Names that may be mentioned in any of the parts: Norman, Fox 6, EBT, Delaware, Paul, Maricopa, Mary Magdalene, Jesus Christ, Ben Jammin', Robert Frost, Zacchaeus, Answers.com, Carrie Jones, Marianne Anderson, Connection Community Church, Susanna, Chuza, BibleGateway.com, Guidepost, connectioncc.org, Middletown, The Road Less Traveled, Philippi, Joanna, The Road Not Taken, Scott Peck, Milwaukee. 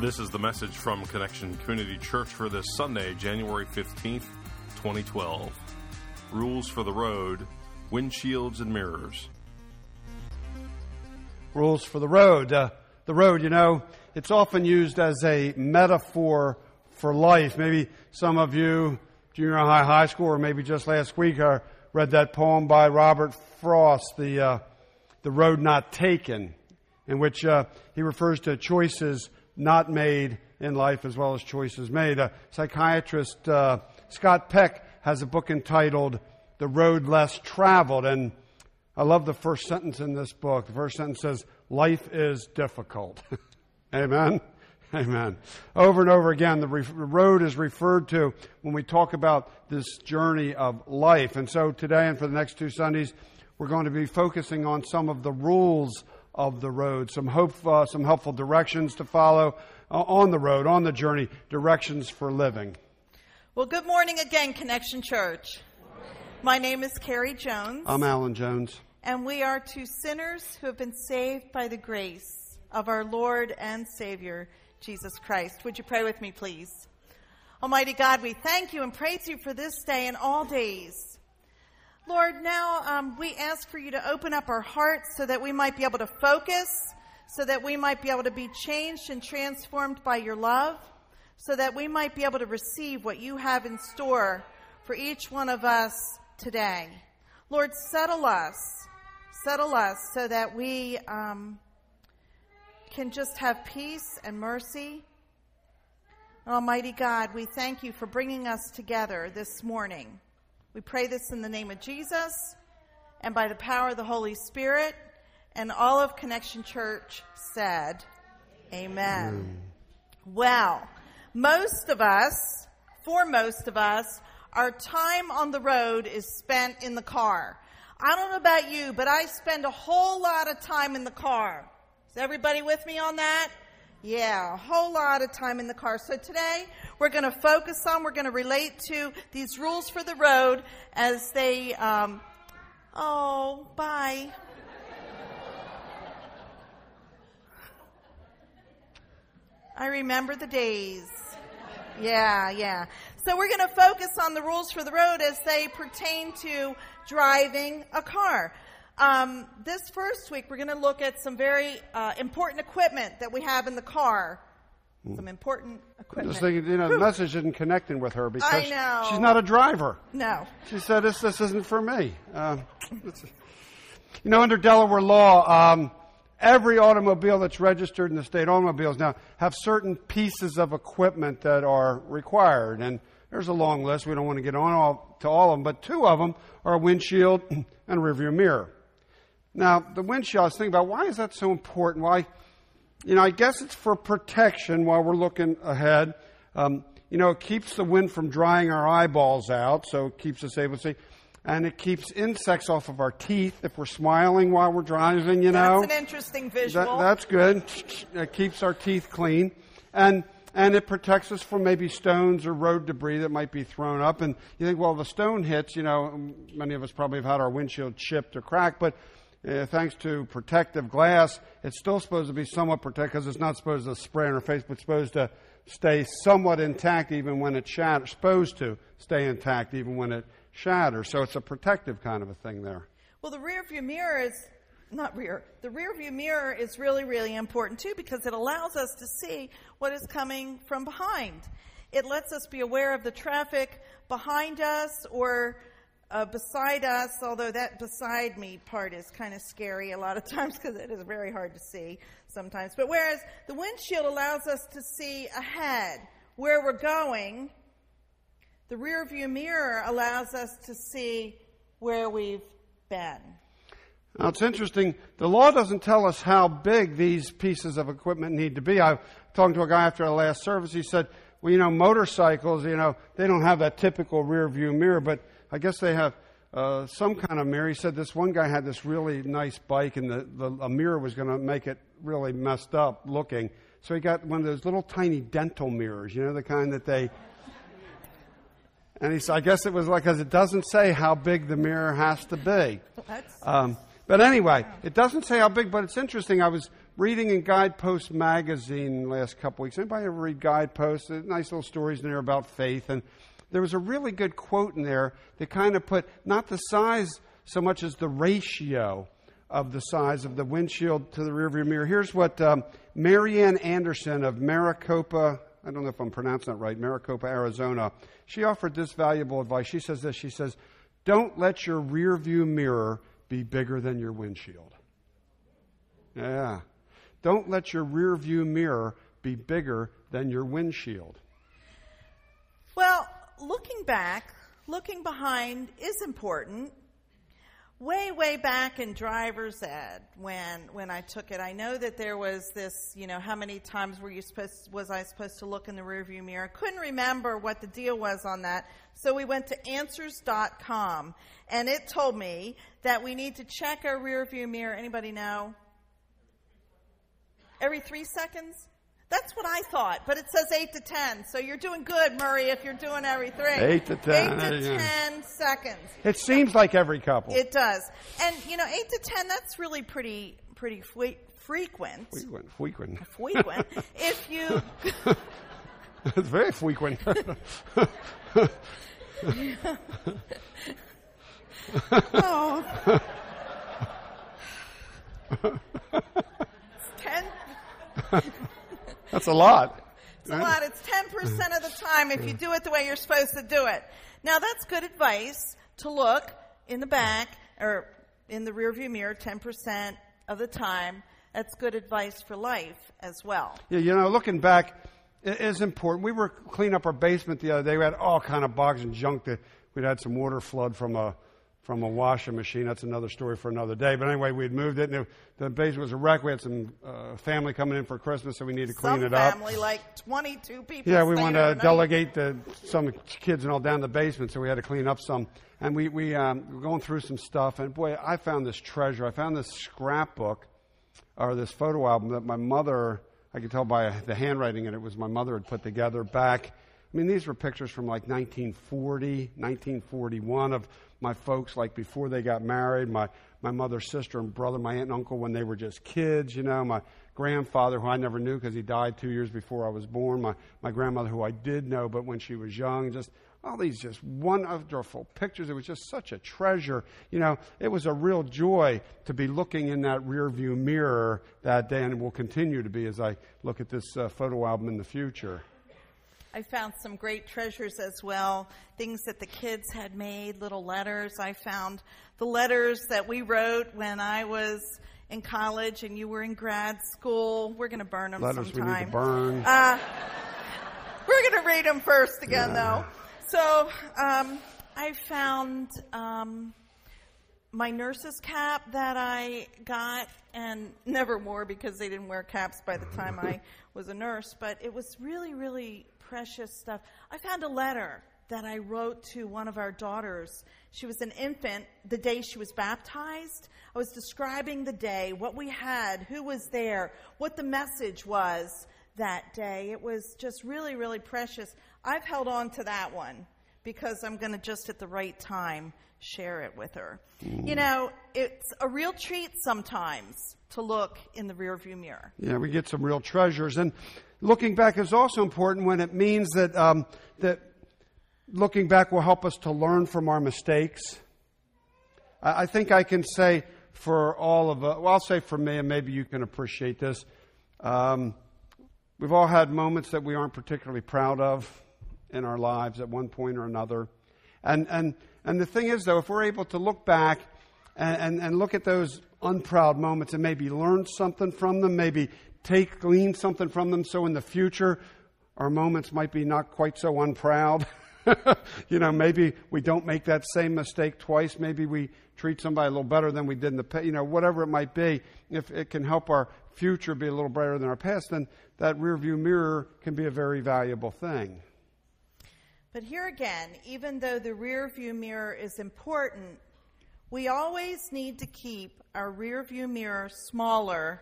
This is the message from Connection Community Church for this Sunday, January 15th, 2012. Rules for the road, windshields and mirrors. Rules for the road. The road, you know, it's often used as a metaphor for life. Maybe some of you, junior high school, or maybe just last week, read that poem by Robert Frost, The Road Not Taken, in which he refers to choices not made in life as well as choices made. Psychiatrist Scott Peck has a book entitled The Road Less Traveled, and I love the first sentence in this book. The first sentence says, life is difficult. Amen? Amen. Over and over again, the road is referred to when we talk about this journey of life. And so today and for the next two Sundays, we're going to be focusing on some of the rules of the road, some helpful directions to follow on the road, on the journey, directions for living. Well, good morning again, Connection Church. My name is Carrie Jones. I'm Alan Jones. And we are two sinners who have been saved by the grace of our Lord and Savior, Jesus Christ. Would you pray with me, please? Almighty God, we thank you and praise you for this day and all days. Lord, now we ask for you to open up our hearts so that we might be able to focus, so that we might be able to be changed and transformed by your love, so that we might be able to receive what you have in store for each one of us today. Lord, settle us so that we can just have peace and mercy. Almighty God, we thank you for bringing us together this morning. We pray this in the name of Jesus and by the power of the Holy Spirit, and all of Connection Church said, Amen. Well, for most of us, our time on the road is spent in the car. I don't know about you, but I spend a whole lot of time in the car. Is everybody with me on that? Yeah, a whole lot of time in the car. So today we're going to we're going to relate to these rules for the road as they, I remember the days. Yeah. So we're going to focus on the rules for the road as they pertain to driving a car. This first week, we're going to look at some very important equipment that we have in the car. Some important equipment. Just thinking, the message isn't connecting with her because she's not a driver. No. She said, this isn't for me. Under Delaware law, every automobile that's registered in the state automobiles now have certain pieces of equipment that are required. And there's a long list. We don't want to get on to all of them, but two of them are a windshield and a rearview mirror. Now, the windshield, I was thinking about, why is that so important? Why, I guess it's for protection while we're looking ahead. It keeps the wind from drying our eyeballs out, so it keeps us able to see. And it keeps insects off of our teeth if we're smiling while we're driving, That's an interesting visual. That's good. It keeps our teeth clean. And it protects us from maybe stones or road debris that might be thrown up. And you think, well, the stone hits, many of us probably have had our windshield chipped or cracked, but thanks to protective glass, it's still supposed to be somewhat protected because it's not supposed to spray in our face, but it's supposed to stay somewhat intact even when it shatters. Supposed to stay intact even when it shatters. So it's a protective kind of a thing there. Well, the rearview mirror is really, really important too, because it allows us to see what is coming from behind. It lets us be aware of the traffic behind us or beside us, although that beside me part is kind of scary a lot of times because it is very hard to see sometimes. But whereas the windshield allows us to see ahead where we're going, the rearview mirror allows us to see where we've been. Now, it's interesting. The law doesn't tell us how big these pieces of equipment need to be. I was talking to a guy after the last service. He said, well, motorcycles, they don't have that typical rearview mirror, but I guess they have some kind of mirror. He said this one guy had this really nice bike, and a mirror was going to make it really messed up looking. So he got one of those little tiny dental mirrors, the kind that they... And he said, I guess it was because it doesn't say how big the mirror has to be. But anyway, it doesn't say how big, but it's interesting. I was reading in Guidepost magazine the last couple weeks. Anybody ever read Guidepost? There's nice little stories in there about faith. And there was a really good quote in there that kind of put not the size so much as the ratio of the size of the windshield to the rearview mirror. Here's what Marianne Anderson of Maricopa, I don't know if I'm pronouncing that right, Maricopa, Arizona, she offered this valuable advice. She says this, she says, don't let your rearview mirror be bigger than your windshield. Yeah. Don't let your rearview mirror be bigger than your windshield. Well, looking back, looking behind is important. Way back in driver's ed, when I took it, I know that there was this, you know, how many times was I supposed to look in the rearview mirror? I couldn't remember what the deal was on that. So we went to Answers.com, and it told me that we need to check our rearview mirror. Anybody know? Every 3 seconds? That's what I thought, but it says 8 to 10. So you're doing good, Murray, if you're doing every three. 8 to 10. 8 to 10 seconds. It seems like every couple. It does. And, 8 to 10, that's really pretty frequent. Frequent. If you... It's very frequent. Oh. 10... That's a lot. It's a lot. It's 10% of the time if you do it the way you're supposed to do it. Now, that's good advice to look in the back or in the rearview mirror 10% of the time. That's good advice for life as well. Yeah, looking back is important. We were cleaning up our basement the other day. We had all kind of bogs and junk. We'd had some water flood from a washing machine. That's another story for another day. But anyway, we had moved it, and the basement was a wreck. We had some family coming in for Christmas, so we needed to clean it up. Some family, like 22 people. Yeah, we wanted to delegate some kids and all down the basement, so we had to clean up some. And we were going through some stuff, and boy, I found this treasure. I found this scrapbook, or this photo album that my mother, I could tell by the handwriting, and it was my mother had put together back. I mean, these were pictures from like 1940, 1941 of my folks, like before they got married, my mother's sister and brother, my aunt and uncle when they were just kids, my grandfather, who I never knew because he died 2 years before I was born, my grandmother, who I did know, but when she was young, just all these just wonderful pictures. It was just such a treasure. It was a real joy to be looking in that rearview mirror that day, and will continue to be as I look at this photo album in the future. I found some great treasures as well, things that the kids had made, little letters. I found the letters that we wrote when I was in college and you were in grad school. We're going to burn them letters sometime. Letters we need to burn. We're going to read them first again, though. So I found my nurse's cap that I got and never wore because they didn't wear caps by the time I was a nurse. But it was really, really precious stuff. I found a letter that I wrote to one of our daughters. She was an infant the day she was baptized. I was describing the day, what we had, who was there, what the message was that day. It was just really, really precious. I've held on to that one because I'm going to just at the right time share it with her. Mm. It's a real treat sometimes to look in the rearview mirror. Yeah, we get some real treasures. And looking back is also important when it means that that looking back will help us to learn from our mistakes. I think I can say for all of us, well, I'll say for me, and maybe you can appreciate this. We've all had moments that we aren't particularly proud of in our lives at one point or another. And the thing is, though, if we're able to look back and look at those unproud moments and maybe learn something from them, maybe glean something from them, so in the future our moments might be not quite so unproud. Maybe we don't make that same mistake twice. Maybe we treat somebody a little better than we did in the past. Whatever it might be, if it can help our future be a little brighter than our past, then that rearview mirror can be a very valuable thing. But here again, even though the rearview mirror is important, we always need to keep our rearview mirror smaller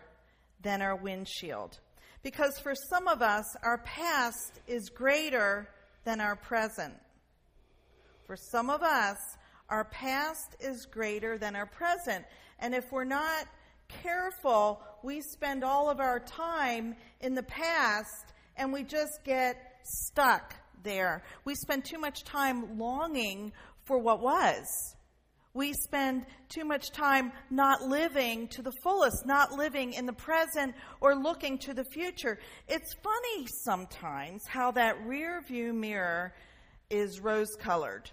than our windshield, because for some of us, our past is greater than our present. For some of us, our past is greater than our present, and if we're not careful, we spend all of our time in the past and we just get stuck there. We spend too much time longing for what was. We spend too much time not living to the fullest, not living in the present or looking to the future. It's funny sometimes how that rear view mirror is rose-colored.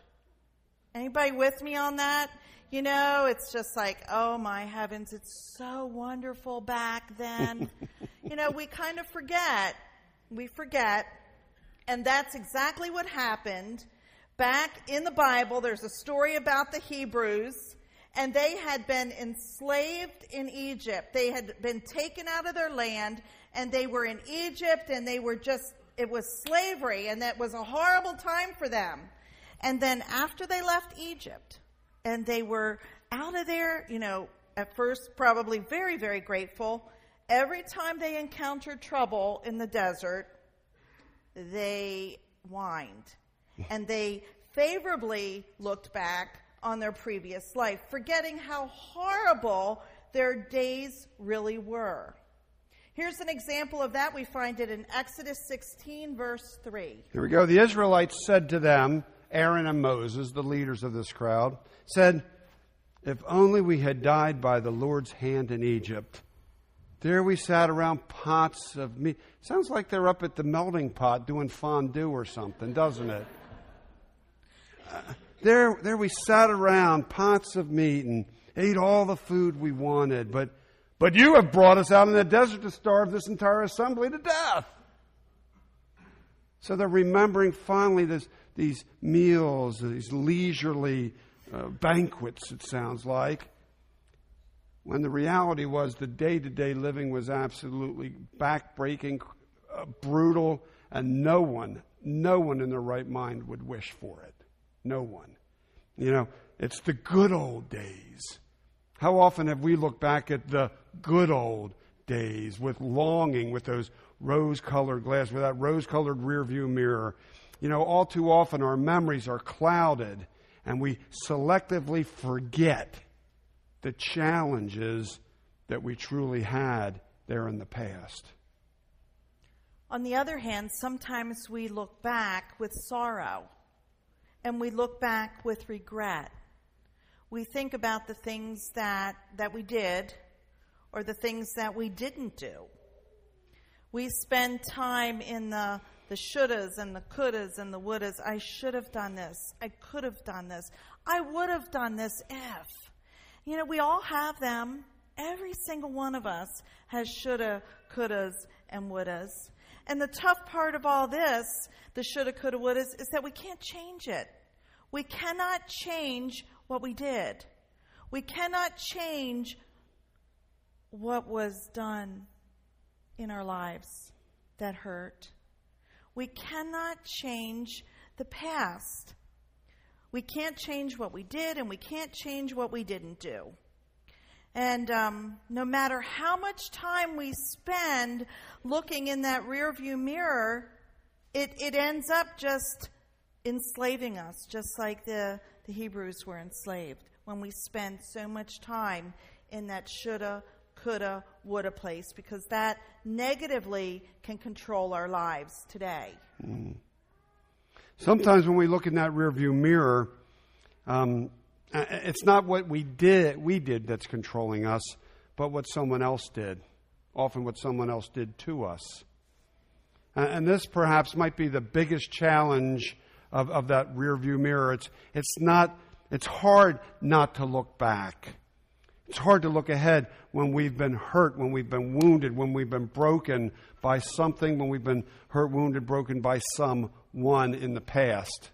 Anybody with me on that? You know, it's just like, oh my heavens, it's so wonderful back then. You know, we kind of forget. We forget. And that's exactly what happened. Back in the Bible, there's a story about the Hebrews, and they had been enslaved in Egypt. They had been taken out of their land, and they were in Egypt, and they were just, it was slavery, and that was a horrible time for them. And then after they left Egypt, and they were out of there, you know, at first probably very, very grateful, every time they encountered trouble in the desert, they whined. And they favorably looked back on their previous life, forgetting how horrible their days really were. Here's an example of that. We find it in Exodus 16, verse 3. Here we go. The Israelites said to them, Aaron and Moses, the leaders of this crowd, said, if only we had died by the Lord's hand in Egypt. There we sat around pots of meat. Sounds like they're up at the melting pot doing fondue or something, doesn't it? There we sat around pots of meat and ate all the food we wanted. But you have brought us out in the desert to starve this entire assembly to death. So they're remembering finally these meals, these leisurely banquets, it sounds like. When the reality was the day-to-day living was absolutely back-breaking, brutal, and no one in their right mind would wish for it. No one. You know, it's the good old days. How often have we looked back at the good old days with longing, with those rose-colored glasses, with that rose-colored rearview mirror? You know, all too often our memories are clouded, and we selectively forget the challenges that we truly had there in the past. On the other hand, sometimes we look back with sorrow and we look back with regret. We think about the things that we did or the things that we didn't do. We spend time in the shouldas and the couldas and the wouldas. I should have done this. I could have done this. I would have done this if. You know, we all have them. Every single one of us has shoulda, couldas, and wouldas. And the tough part of all this, the shoulda, coulda, wouldas, is that we can't change it. We cannot change what we did. We cannot change what was done in our lives that hurt. We cannot change the past. We can't change what we did, and we can't change what we didn't do. And no matter how much time we spend looking in that rearview mirror, it ends up just enslaving us, just like the Hebrews were enslaved when we spend so much time in that shoulda, coulda, woulda place, because that negatively can control our lives today. Mm. Sometimes when we look in that rearview mirror, it's not what we did that's controlling us, but what someone else did, often what someone else did to us. And this perhaps might be the biggest challenge of that rearview mirror. It's hard not to look back. It's hard to look ahead when we've been hurt, when we've been wounded, when we've been broken by something, when we've been hurt, wounded, broken by someone in the past.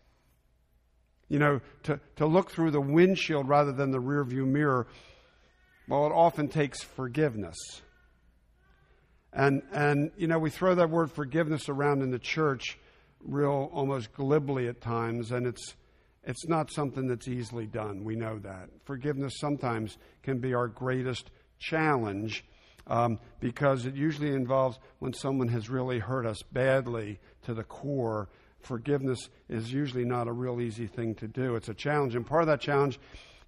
You know, to look through the windshield rather than the rearview mirror, well, it often takes forgiveness. And you know, we throw that word forgiveness around in the church real almost glibly at times, and it's not something that's easily done. We know that. Forgiveness sometimes can be our greatest challenge because it usually involves when someone has really hurt us badly to the core. Forgiveness is usually not a real easy thing to do. It's a challenge. And part of that challenge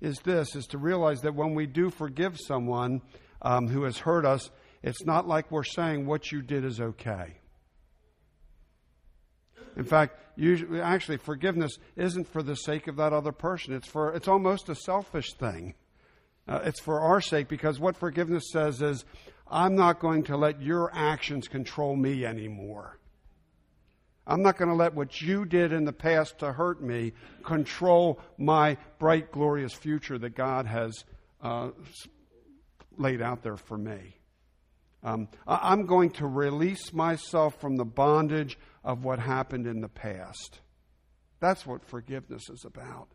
is to realize that when we do forgive someone who has hurt us, It's not like we're saying what you did is okay. In fact, usually, actually, forgiveness isn't for the sake of that other person. It's almost a selfish thing. It's for our sake, because what forgiveness says is, I'm not going to let your actions control me anymore. I'm not going to let what you did in the past to hurt me control my bright, glorious future that God has laid out there for me. I'm going to release myself from the bondage of what happened in the past. That's what forgiveness is about.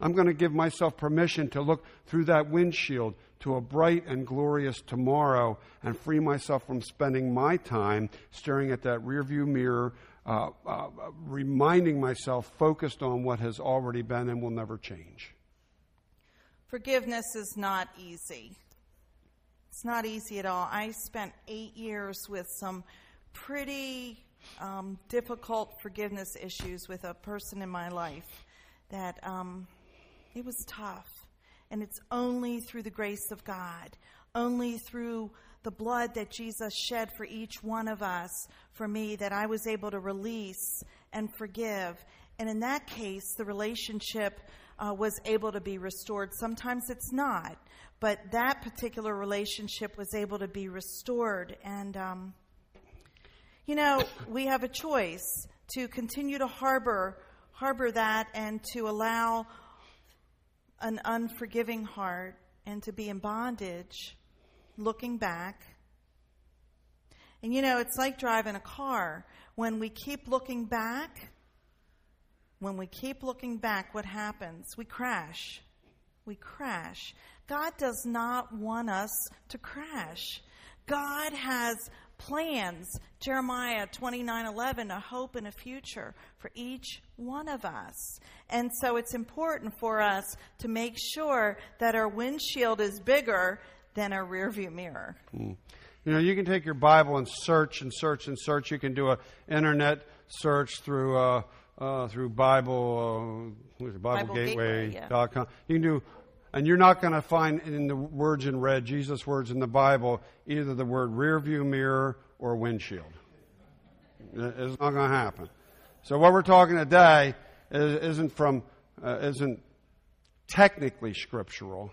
I'm going to give myself permission to look through that windshield to a bright and glorious tomorrow and free myself from spending my time staring at that rearview mirror, reminding myself focused on what has already been and will never change. Forgiveness is not easy. It's not easy at all. I spent 8 years with some pretty difficult forgiveness issues with a person in my life that it was tough. And it's only through the grace of God, only through the blood that Jesus shed for each one of us, for me, that I was able to release and forgive. And in that case, the relationship was able to be restored. Sometimes it's not, but that particular relationship was able to be restored. And, you know, we have a choice to continue to harbor that and to allow an unforgiving heart and to be in bondage, looking back. And, you know, it's like driving a car. When we keep looking back, what happens? We crash. God does not want us to crash. God has plans, Jeremiah 29:11, a hope and a future for each one of us. And so it's important for us to make sure that our windshield is bigger than our rearview mirror. Mm. You know, you can take your Bible and search and search and search. You can do an internet search through BibleGateway.com. You can do, and you're not going to find in the words in red, Jesus' words in the Bible, either the word rearview mirror or windshield. It's not going to happen. So what we're talking today isn't technically scriptural.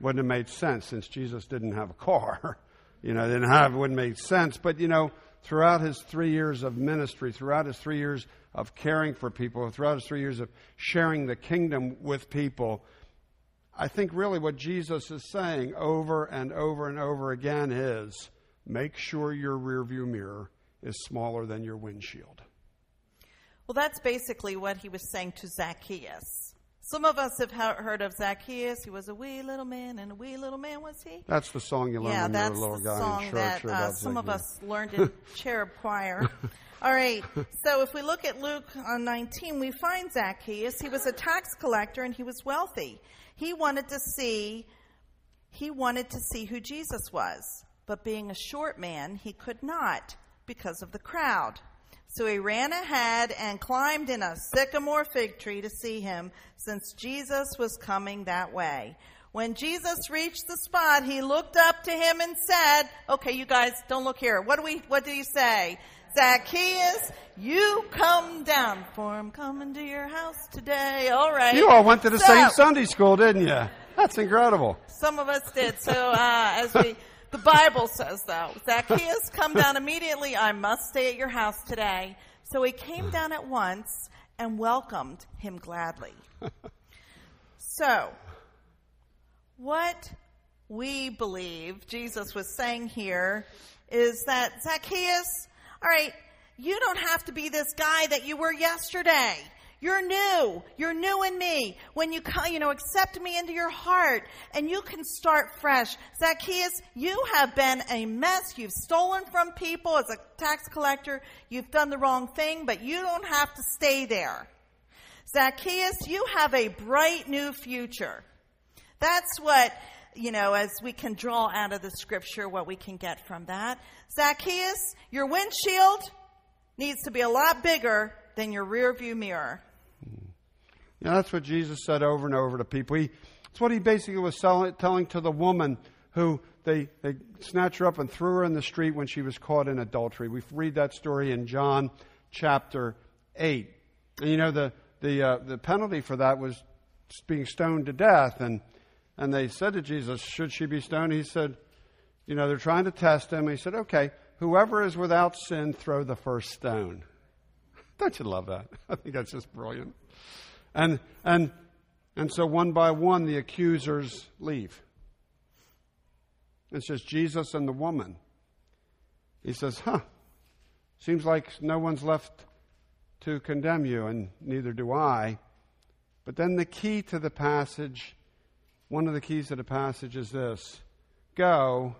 Wouldn't have made sense since Jesus didn't have a car. Wouldn't make sense. But, you know, throughout his 3 years of ministry, throughout his 3 years of caring for people, throughout his 3 years of sharing the kingdom with people, I think really what Jesus is saying over and over and over again is, make sure your rearview mirror is smaller than your windshield. Well, that's basically what he was saying to Zacchaeus. Some of us have heard of Zacchaeus. He was a wee little man, and a wee little man was he? That's the song you learned when you were a little guy in church. Yeah, that's the song that some of us learned in cherub choir. All right, so if we look at Luke 19, we find Zacchaeus. He was a tax collector, and he was wealthy. He wanted to see who Jesus was, but being a short man, he could not because of the crowd. So he ran ahead and climbed in a sycamore fig tree to see him, since Jesus was coming that way. When Jesus reached the spot, he looked up to him and said, okay, you guys, don't look here. What did he say? Zacchaeus, you come down, for I'm coming to your house today. All right. You all went to the same Sunday school, didn't you? That's incredible. Some of us did. So the Bible says, though, Zacchaeus, come down immediately. I must stay at your house today. So he came down at once and welcomed him gladly. So what we believe Jesus was saying here is that, Zacchaeus, all right, you don't have to be this guy that you were yesterday. You're new. You're new in me. When you come, accept me into your heart, and you can start fresh. Zacchaeus, you have been a mess. You've stolen from people as a tax collector. You've done the wrong thing, but you don't have to stay there. Zacchaeus, you have a bright new future. That's what, as we can draw out of the scripture, what we can get from that. Zacchaeus, your windshield needs to be a lot bigger than your rearview mirror. Yeah, that's what Jesus said over and over to people. That's what he basically was telling to the woman who they snatched her up and threw her in the street when she was caught in adultery. We read that story in John chapter 8. And you know, the penalty for that was being stoned to death. And they said to Jesus, should she be stoned? He said, you know, they're trying to test him. He said, okay, whoever is without sin, throw the first stone. Don't you love that? I think that's just brilliant. And so one by one, the accusers leave. It's just Jesus and the woman. He says, seems like no one's left to condemn you, and neither do I. But then the key to the passage, one of the keys to the passage is this: go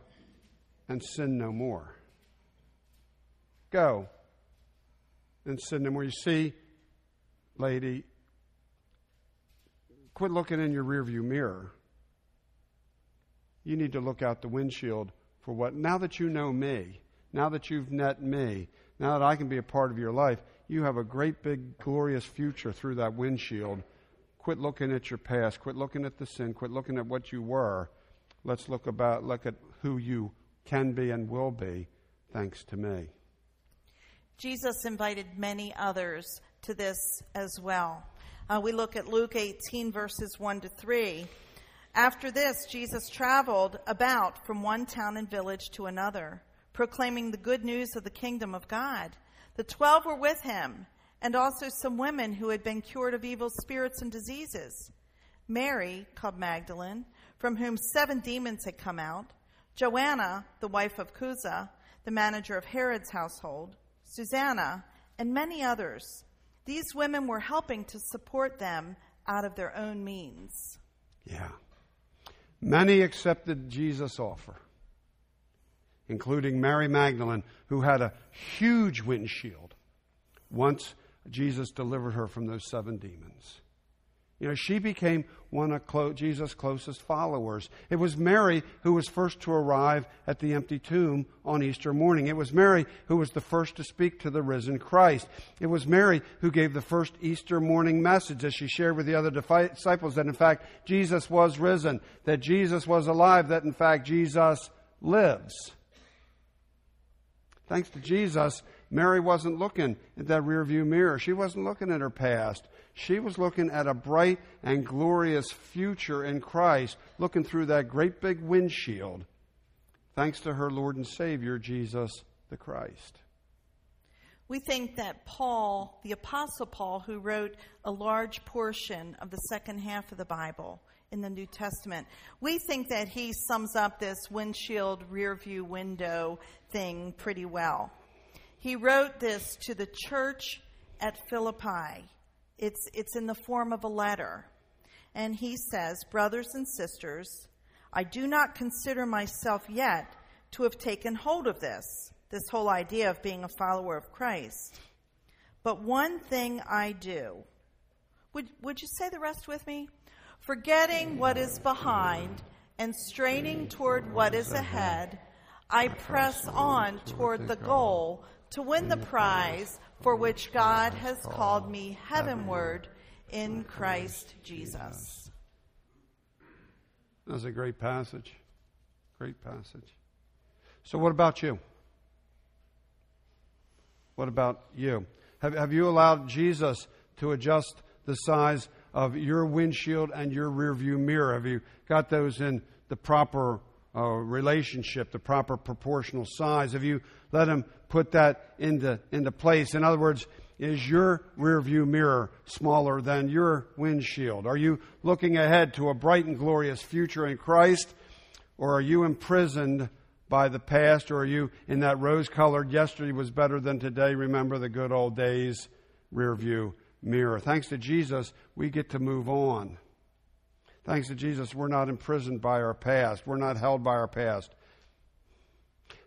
and sin no more. Go and sin no more. You see, lady, quit looking in your rearview mirror. You need to look out the windshield for what, now that you know me, now that you've met me, now that I can be a part of your life, you have a great big glorious future through that windshield. Quit looking at your past. Quit looking at the sin. Quit looking at what you were. Let's look at who you can be and will be thanks to me. Jesus invited many others to this as well. We look at Luke 18, verses 1-3. After this, Jesus traveled about from one town and village to another, proclaiming the good news of the kingdom of God. The 12 were with him, and also some women who had been cured of evil spirits and diseases. Mary, called Magdalene, from whom 7 demons had come out. Joanna, the wife of Chuza, the manager of Herod's household. Susanna, and many others. These women were helping to support them out of their own means. Yeah. Many accepted Jesus' offer, including Mary Magdalene, who had a huge windshield once Jesus delivered her from those 7 demons. You know, she became one of Jesus' closest followers. It was Mary who was first to arrive at the empty tomb on Easter morning. It was Mary who was the first to speak to the risen Christ. It was Mary who gave the first Easter morning message as she shared with the other disciples that, in fact, Jesus was risen, that Jesus was alive, that, in fact, Jesus lives. Thanks to Jesus, Mary wasn't looking at that rearview mirror. She wasn't looking at her past. She was looking at a bright and glorious future in Christ, looking through that great big windshield, thanks to her Lord and Savior, Jesus the Christ. We think that Paul, the Apostle Paul, who wrote a large portion of the second half of the Bible in the New Testament, we think that he sums up this windshield, rearview window thing pretty well. He wrote this to the church at Philippi. It's in the form of a letter. And he says, brothers and sisters, I do not consider myself yet to have taken hold of this whole idea of being a follower of Christ. But one thing I do. Would you say the rest with me? Forgetting what is behind and straining toward what is ahead, I press on toward the goal to win the prize for which God has called me heavenward in Christ Jesus. That's a great passage. Great passage. So what about you? What about you? Have you allowed Jesus to adjust the size of your windshield and your rearview mirror? Have you got those in the proper relationship, the proper proportional size? Have you let him put that into place? In other words, is your rearview mirror smaller than your windshield? Are you looking ahead to a bright and glorious future in Christ? Or are you imprisoned by the past? Or are you in that rose-colored yesterday was better than today? Remember the good old days rearview mirror. Thanks to Jesus, we get to move on. Thanks to Jesus, we're not imprisoned by our past. We're not held by our past.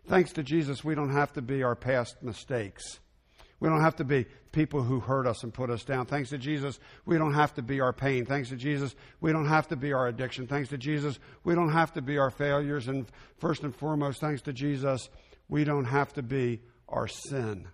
Thanks to Jesus, we don't have to be our past mistakes. We don't have to be people who hurt us and put us down. Thanks to Jesus, we don't have to be our pain. Thanks to Jesus, we don't have to be our addiction. Thanks to Jesus, we don't have to be our failures. And first and foremost, thanks to Jesus, we don't have to be our sin.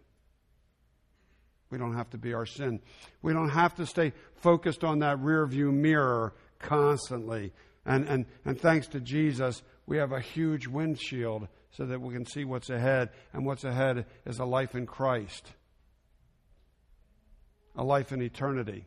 We don't have to be our sin. We don't have to stay focused on that rearview mirror constantly. And thanks to Jesus, we have a huge windshield so that we can see what's ahead. And what's ahead is a life in Christ, a life in eternity,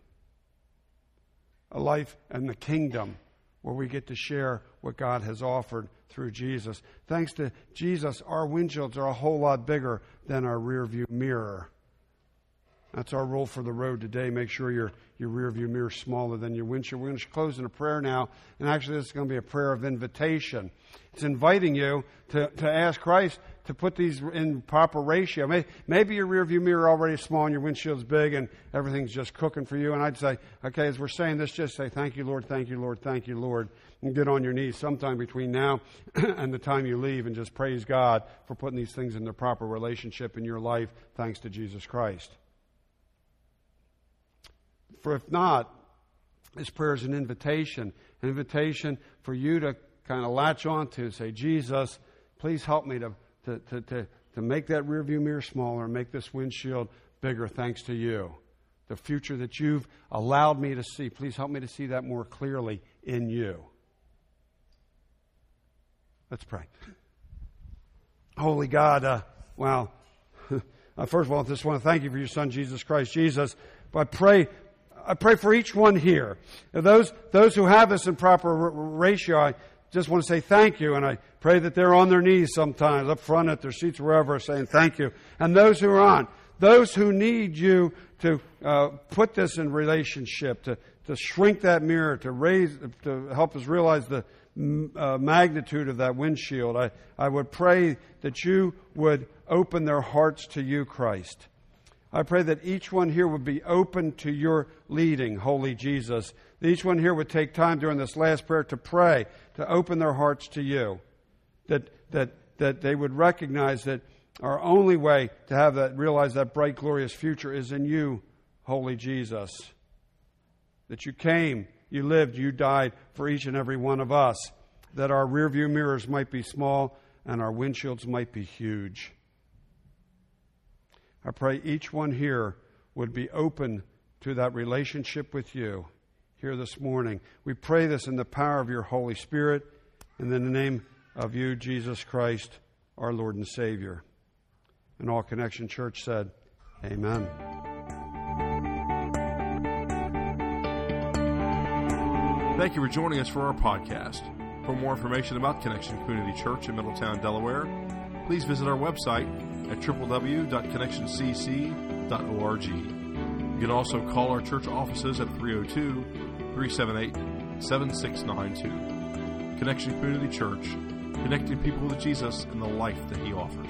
a life in the kingdom where we get to share what God has offered through Jesus. Thanks to Jesus, our windshields are a whole lot bigger than our rearview mirror. That's our rule for the road today. Make sure your rearview mirror is smaller than your windshield. We're going to close in a prayer now. And actually, this is going to be a prayer of invitation. It's inviting you to ask Christ to put these in proper ratio. Maybe your rearview mirror already is small and your windshield's big and everything's just cooking for you. And I'd say, okay, as we're saying this, just say, thank you, Lord, thank you, Lord, thank you, Lord. And get on your knees sometime between now and the time you leave and just praise God for putting these things in their proper relationship in your life, thanks to Jesus Christ. For if not, this prayer is an invitation for you to kind of latch on to, say, Jesus, please help me to make that rearview mirror smaller, make this windshield bigger, thanks to you. The future that you've allowed me to see, please help me to see that more clearly in you. Let's pray. Holy God, first of all, I just want to thank you for your Son, Jesus Christ. Jesus, but I pray for each one here. Those who have this in proper ratio, I just want to say thank you, and I pray that they're on their knees sometimes, up front at their seats, wherever, saying thank you. And those who are on, those who need you to put this in relationship, to shrink that mirror, to help us realize the magnitude of that windshield, I would pray that you would open their hearts to you, Christ. I pray that each one here would be open to your leading, Holy Jesus. That each one here would take time during this last prayer to pray, to open their hearts to you. That they would recognize that our only way to have that, realize that bright, glorious future is in you, Holy Jesus. That you came, you lived, you died for each and every one of us. That our rearview mirrors might be small and our windshields might be huge. I pray each one here would be open to that relationship with you here this morning. We pray this in the power of your Holy Spirit and in the name of you, Jesus Christ, our Lord and Savior. And all Connection Church said, amen. Thank you for joining us for our podcast. For more information about Connection Community Church in Middletown, Delaware, please visit our website at www.connectioncc.org. You can also call our church offices at 302-378-7692. Connection Community Church, connecting people with Jesus and the life that He offers.